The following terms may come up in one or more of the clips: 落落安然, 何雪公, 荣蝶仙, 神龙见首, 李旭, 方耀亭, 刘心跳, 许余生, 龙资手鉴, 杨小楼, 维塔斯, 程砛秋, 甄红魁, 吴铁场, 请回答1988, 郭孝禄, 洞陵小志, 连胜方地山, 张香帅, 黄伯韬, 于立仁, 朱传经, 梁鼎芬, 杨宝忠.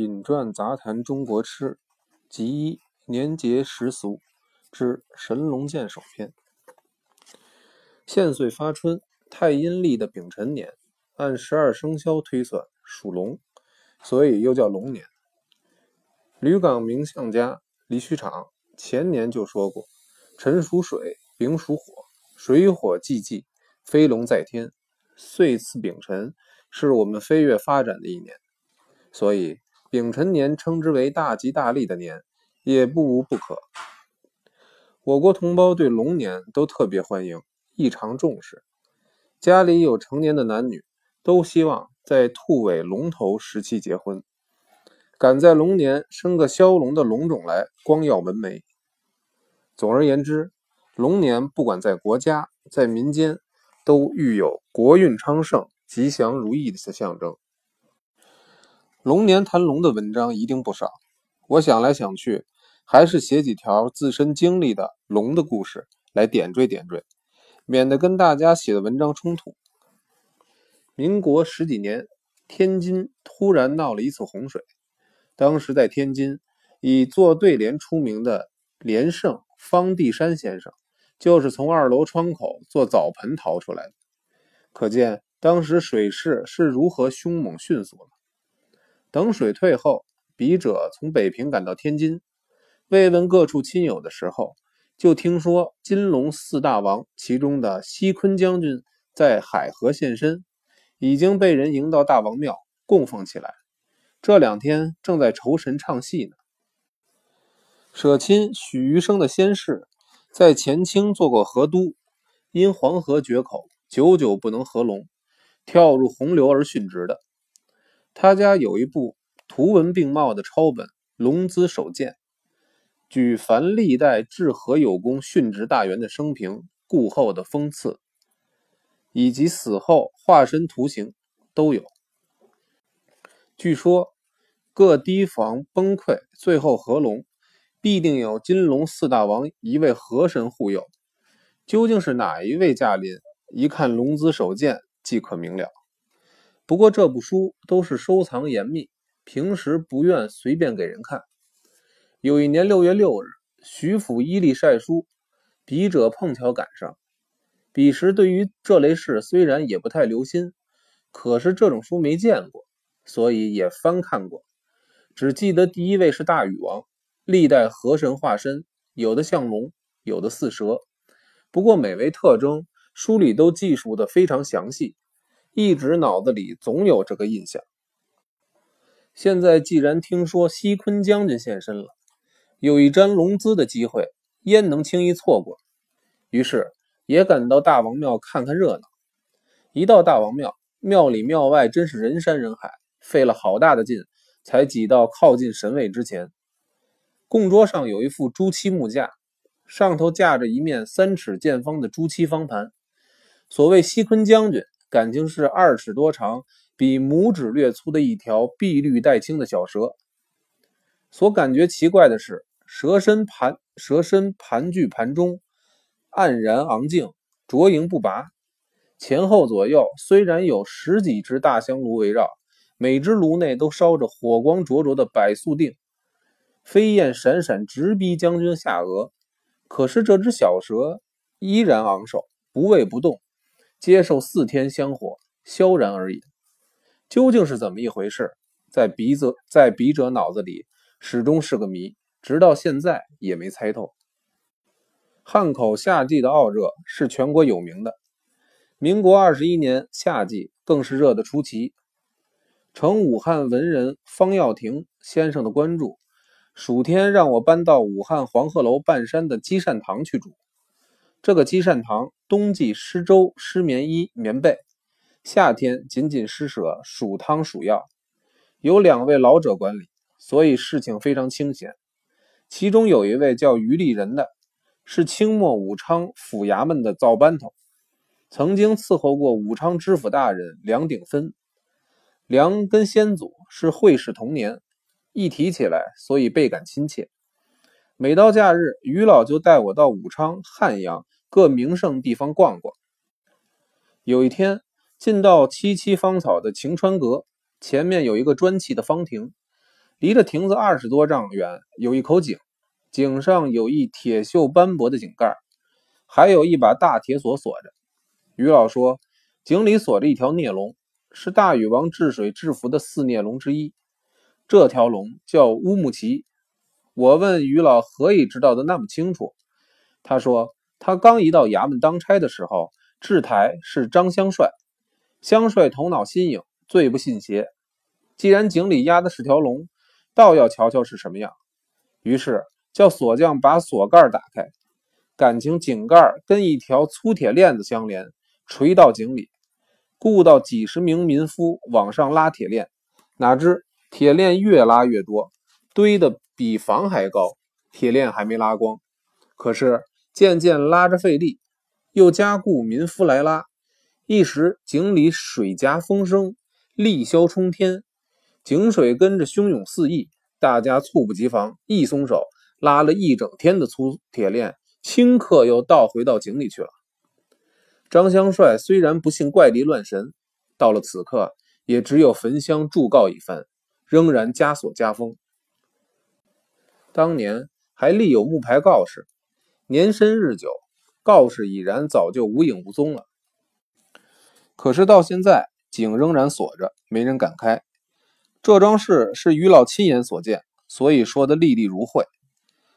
饮馔杂谈中国吃集一年节时俗之神龙见首篇。现岁发春，太阴历的丙辰年，按12生肖推算属龙，所以又叫龙年。吕港名相家李旭场前年就说过，辰属水，丙属火，水火既济，飞龙在天，岁次丙辰，是我们飞跃发展的一年，所以丙辰年称之为大吉大利的年，也不无不可。我国同胞对龙年都特别欢迎，异常重视，家里有成年的男女都希望在兔尾龙头时期结婚，赶在龙年生个骁龙的龙种来，光耀门楣。总而言之，龙年不管在国家在民间，都育有国运昌盛吉祥如意的象征。龙年谈龙的文章一定不少，我想来想去，还是写几条自身经历的龙的故事来点缀点缀，免得跟大家写的文章冲突。民国十几年，天津突然闹了一次洪水，当时在天津以做对联出名的连胜方地山先生，就是从2楼窗口做澡盆逃出来的，可见当时水势是如何凶猛迅速的。等水退后，笔者从北平赶到天津，慰问各处亲友的时候，就听说金龙四大王其中的西昆将军在海河现身，已经被人迎到大王庙供奉起来，这2天正在酬神唱戏呢。舍亲许余生的先世，在前清做过河都，因黄河决口，久久不能合拢，跳入洪流而殉职的。他家有一部图文并茂的抄本《龙资手鉴》，举凡历代治河有功殉职大员的生平、故后的封赐，以及死后化身图形都有。据说各堤防崩溃最后合拢，必定有金龙四大王一位河神护佑，究竟是哪一位驾临，一看《龙资手鉴》即可明了。不过这部书都是收藏严密，平时不愿随便给人看。有一年6月6日，徐府伊利晒书，笔者碰巧赶上。彼时对于这类事虽然也不太留心，可是这种书没见过，所以也翻看过。只记得第一位是大禹王，历代河神化身，有的像龙，有的似蛇。不过每位特征书里都记述的非常详细，一直脑子里总有这个印象。现在既然听说西昆将军现身了，有一沾龙姿的机会，焉能轻易错过？于是也赶到大王庙看看热闹。一到大王庙，庙里庙外真是人山人海，费了好大的劲才挤到靠近神位之前。供桌上有一副朱漆木架，上头架着一面3尺见方的朱漆方盘。所谓西昆将军，感情是2尺多长，比拇指略粗的一条碧绿带青的小蛇。所感觉奇怪的是，蛇身盘踞盘中，黯然昂静，卓盈不拔。前后左右虽然有10几只大香炉围绕，每只炉内都烧着火光灼灼的柏素锭，飞燕闪闪直逼将军下颚。可是这只小蛇依然昂首，不畏不动，接受4天香火，萧然而已。究竟是怎么一回事，在笔者脑子里始终是个谜，直到现在也没猜透。汉口夏季的傲热是全国有名的，民国21年夏季更是热得出奇。承武汉文人方耀亭先生的关注，暑天让我搬到武汉黄鹤楼半山的积善堂去住。这个积善堂冬季施粥施棉衣棉被，夏天仅仅施舍暑汤暑药，由2位老者管理，所以事情非常清闲。其中有一位叫于立仁的，是清末武昌府衙门的造班头，曾经伺候过武昌知府大人梁鼎芬。梁跟先祖是会试同年，一提起来所以倍感亲切。每到假日，于老就带我到武昌汉阳各名胜地方逛逛。有一天进到萋萋芳草的晴川阁，前面有一个砖砌的方亭，离着亭子20多丈远有一口井，井上有一铁锈斑驳的井盖，还有一把大铁锁锁着。于老说，井里锁着一条孽龙，是大禹王治水制服的4孽龙之一。这条龙叫乌木齐。我问于老何以知道的那么清楚，他说他刚一到衙门当差的时候，制台是张香帅，香帅头脑新颖，最不信邪，既然井里压的是条龙，倒要瞧瞧是什么样。于是叫锁匠把锁盖打开，感情井盖跟一条粗铁链子相连，垂到井里，雇到几10名民夫往上拉铁链，哪知铁链越拉越多，堆得比房还高，铁链还没拉光，可是渐渐拉着费力，又加固民夫来拉，一时井里水夹风生，力消冲天，井水跟着汹涌四溢，大家猝不及防，一松手，拉了一整天的粗铁链顷刻又倒回到井里去了。张香帅虽然不信怪力乱神，到了此刻也只有焚香祝告一番，仍然枷锁加封。当年还立有木牌告示，年深日久，告示已然早就无影无踪了。可是到现在井仍然锁着，没人敢开。这桩事是于老亲眼所见，所以说的历历如绘。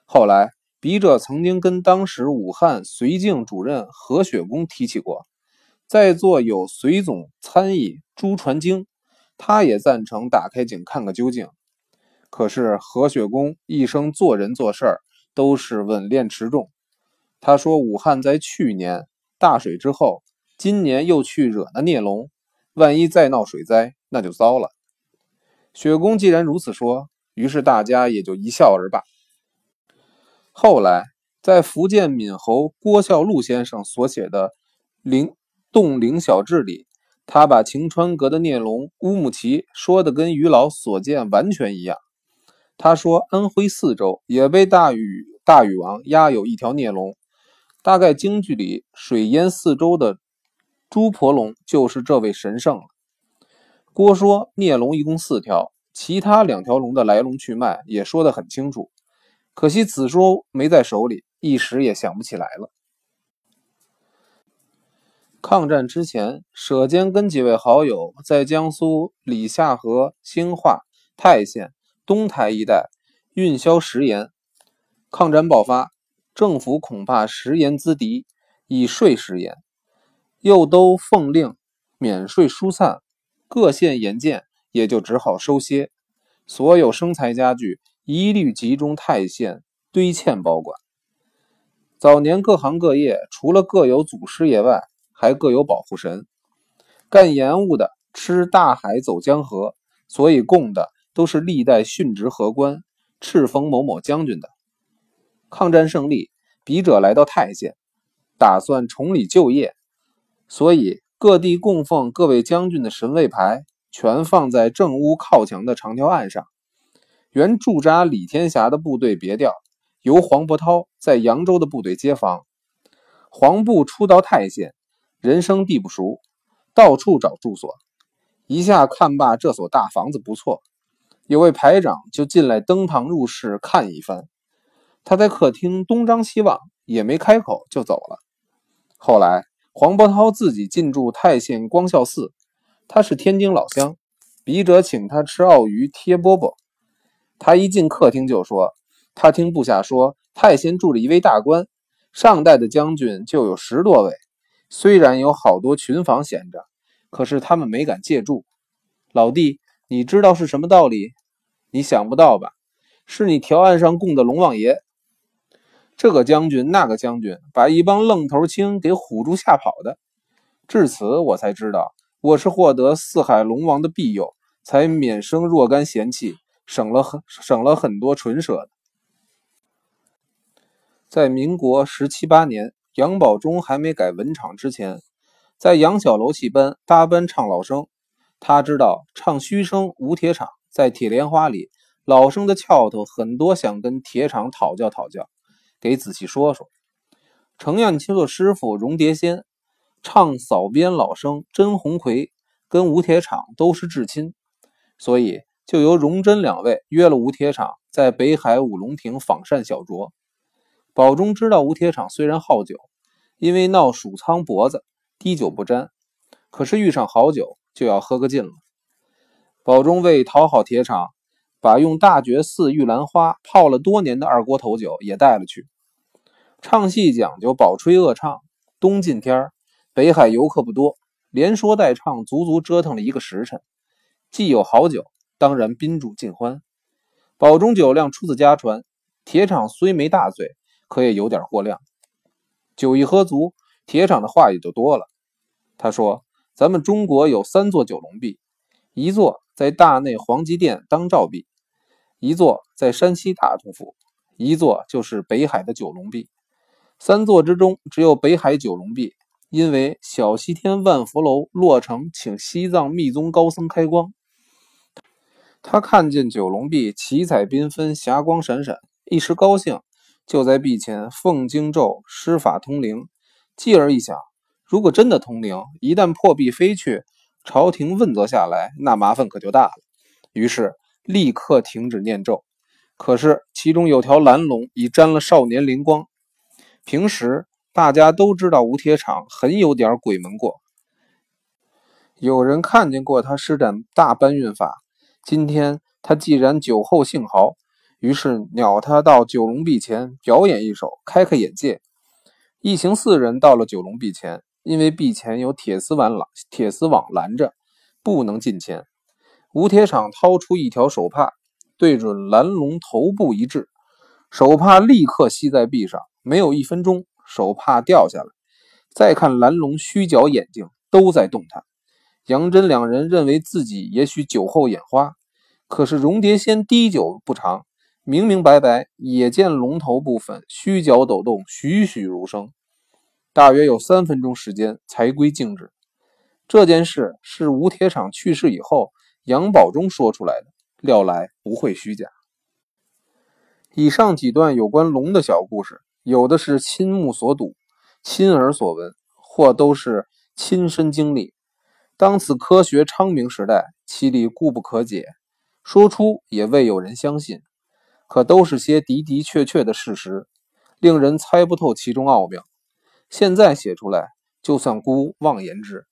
后来笔者曾经跟当时武汉绥靖主任何雪公提起过，在座有绥总参议朱传经，他也赞成打开井看个究竟。可是何雪公一生做人做事儿都是稳练持重，他说武汉在去年大水之后，今年又去惹那孽龙，万一再闹水灾，那就糟了。雪公既然如此说，于是大家也就一笑而罢。后来在福建闽侯郭孝禄先生所写的《洞陵小志》里，他把晴川阁的孽龙乌木齐说的跟于老所见完全一样。他说安徽4州也被大禹王压有一条孽龙，大概京剧里水淹4州的朱婆龙就是这位神圣了。郭说孽龙一共4条，其他2条龙的来龙去脉也说得很清楚，可惜此书没在手里，一时也想不起来了。抗战之前，舍监跟几位好友在江苏李下河、兴化、泰县、东台一带运销食盐。抗战爆发，政府恐怕食盐之敌，以税食盐，又都奉令免税疏散，各县盐建也就只好收歇，所有生财家具一律集中泰县堆堑保管。早年各行各业除了各有祖师爷外，还各有保护神，干盐务的吃大海走江河，所以供的都是历代殉职河官敕封某某将军的。抗战胜利，笔者来到泰县，打算重理旧业，所以各地供奉各位将军的神位牌全放在正屋靠墙的长条案上。原驻扎李天霞的部队别调，由黄伯韬在扬州的部队接防。黄部出到泰县，人生地不熟，到处找住所，一下看罢这所大房子不错，有位排长就进来登堂入室看一番，他在客厅东张西望，也没开口就走了。后来黄伯韬自己进驻泰县光孝寺，他是天津老乡，笔者请他吃澳鱼贴饽饽，他一进客厅就说，他听部下说泰县住着一位大官，上代的将军就有10多位，虽然有好多群房闲着，可是他们没敢借住。老弟，你知道是什么道理？你想不到吧？是你条案上供的龙王爷。这个将军那个将军把一帮愣头青给唬住吓跑的。至此我才知道，我是获得4海龙王的庇佑，才免生若干嫌弃，省了很多唇舌的。在民国17、18年，杨宝忠还没改文场之前，在杨小楼戏班搭班唱老生，他知道唱虚声无铁场，在铁莲花里老生的窍头很多，想跟铁场讨教，给仔细说说。程砚秋的师傅荣蝶仙唱扫边老生甄红魁跟吴铁场都是至亲，所以就由荣臻两位约了吴铁场在北海五龙亭访膳小酌。保忠知道吴铁场虽然好酒，因为闹鼠仓脖子滴酒不沾，可是遇上好酒就要喝个尽了。保忠为讨好铁场，把用大觉寺玉兰花泡了多年的二锅头酒也带了去。唱戏讲究饱吹恶唱，冬近天北海游客不多，连说带唱足足折腾了1个时辰，既有好酒，当然宾主尽欢。保忠酒量出自家传，铁场虽没大醉，可也有点过量。酒一喝足，铁场的话也就多了。他说，咱们中国有3座九龙壁，一座在大内皇极殿当照壁，一座在山西大同府，一座就是北海的九龙壁。3座之中只有北海九龙壁，因为小西天万福楼落成请西藏密宗高僧开光，他看见九龙壁七彩缤纷，霞光闪闪，一时高兴，就在壁前奉经咒施法通灵。继而一想，如果真的通灵，一旦破壁飞去，朝廷问责下来，那麻烦可就大了。于是立刻停止念咒，可是其中有条蓝龙已沾了少年灵光。平时大家都知道吴铁场很有点鬼门过，有人看见过他施展大搬运法，今天他既然酒后性豪，于是鸟他到九龙壁前表演一首，开开眼界。一行4人到了九龙壁前，因为壁前有铁丝网拦着，不能近前。吴铁场掏出一条手帕，对准蓝龙头部一掷，手帕立刻吸在壁上，没有1分钟，手帕掉下来。再看蓝龙虚脚眼睛都在动弹。杨真2人认为自己也许酒后眼花，可是荣蝶仙滴酒不长，明明白白也见龙头部分虚脚抖动，栩栩如生。大约有3分钟时间才归静止。这件事是吴铁场去世以后杨保忠说出来的，料来不会虚假。以上几段有关龙的小故事，有的是亲目所睹、亲耳所闻，或都是亲身经历。当此科学昌明时代，其理固不可解，说出也未有人相信，可都是些的的确确的事实，令人猜不透其中奥妙。现在写出来，就算孤妄言之。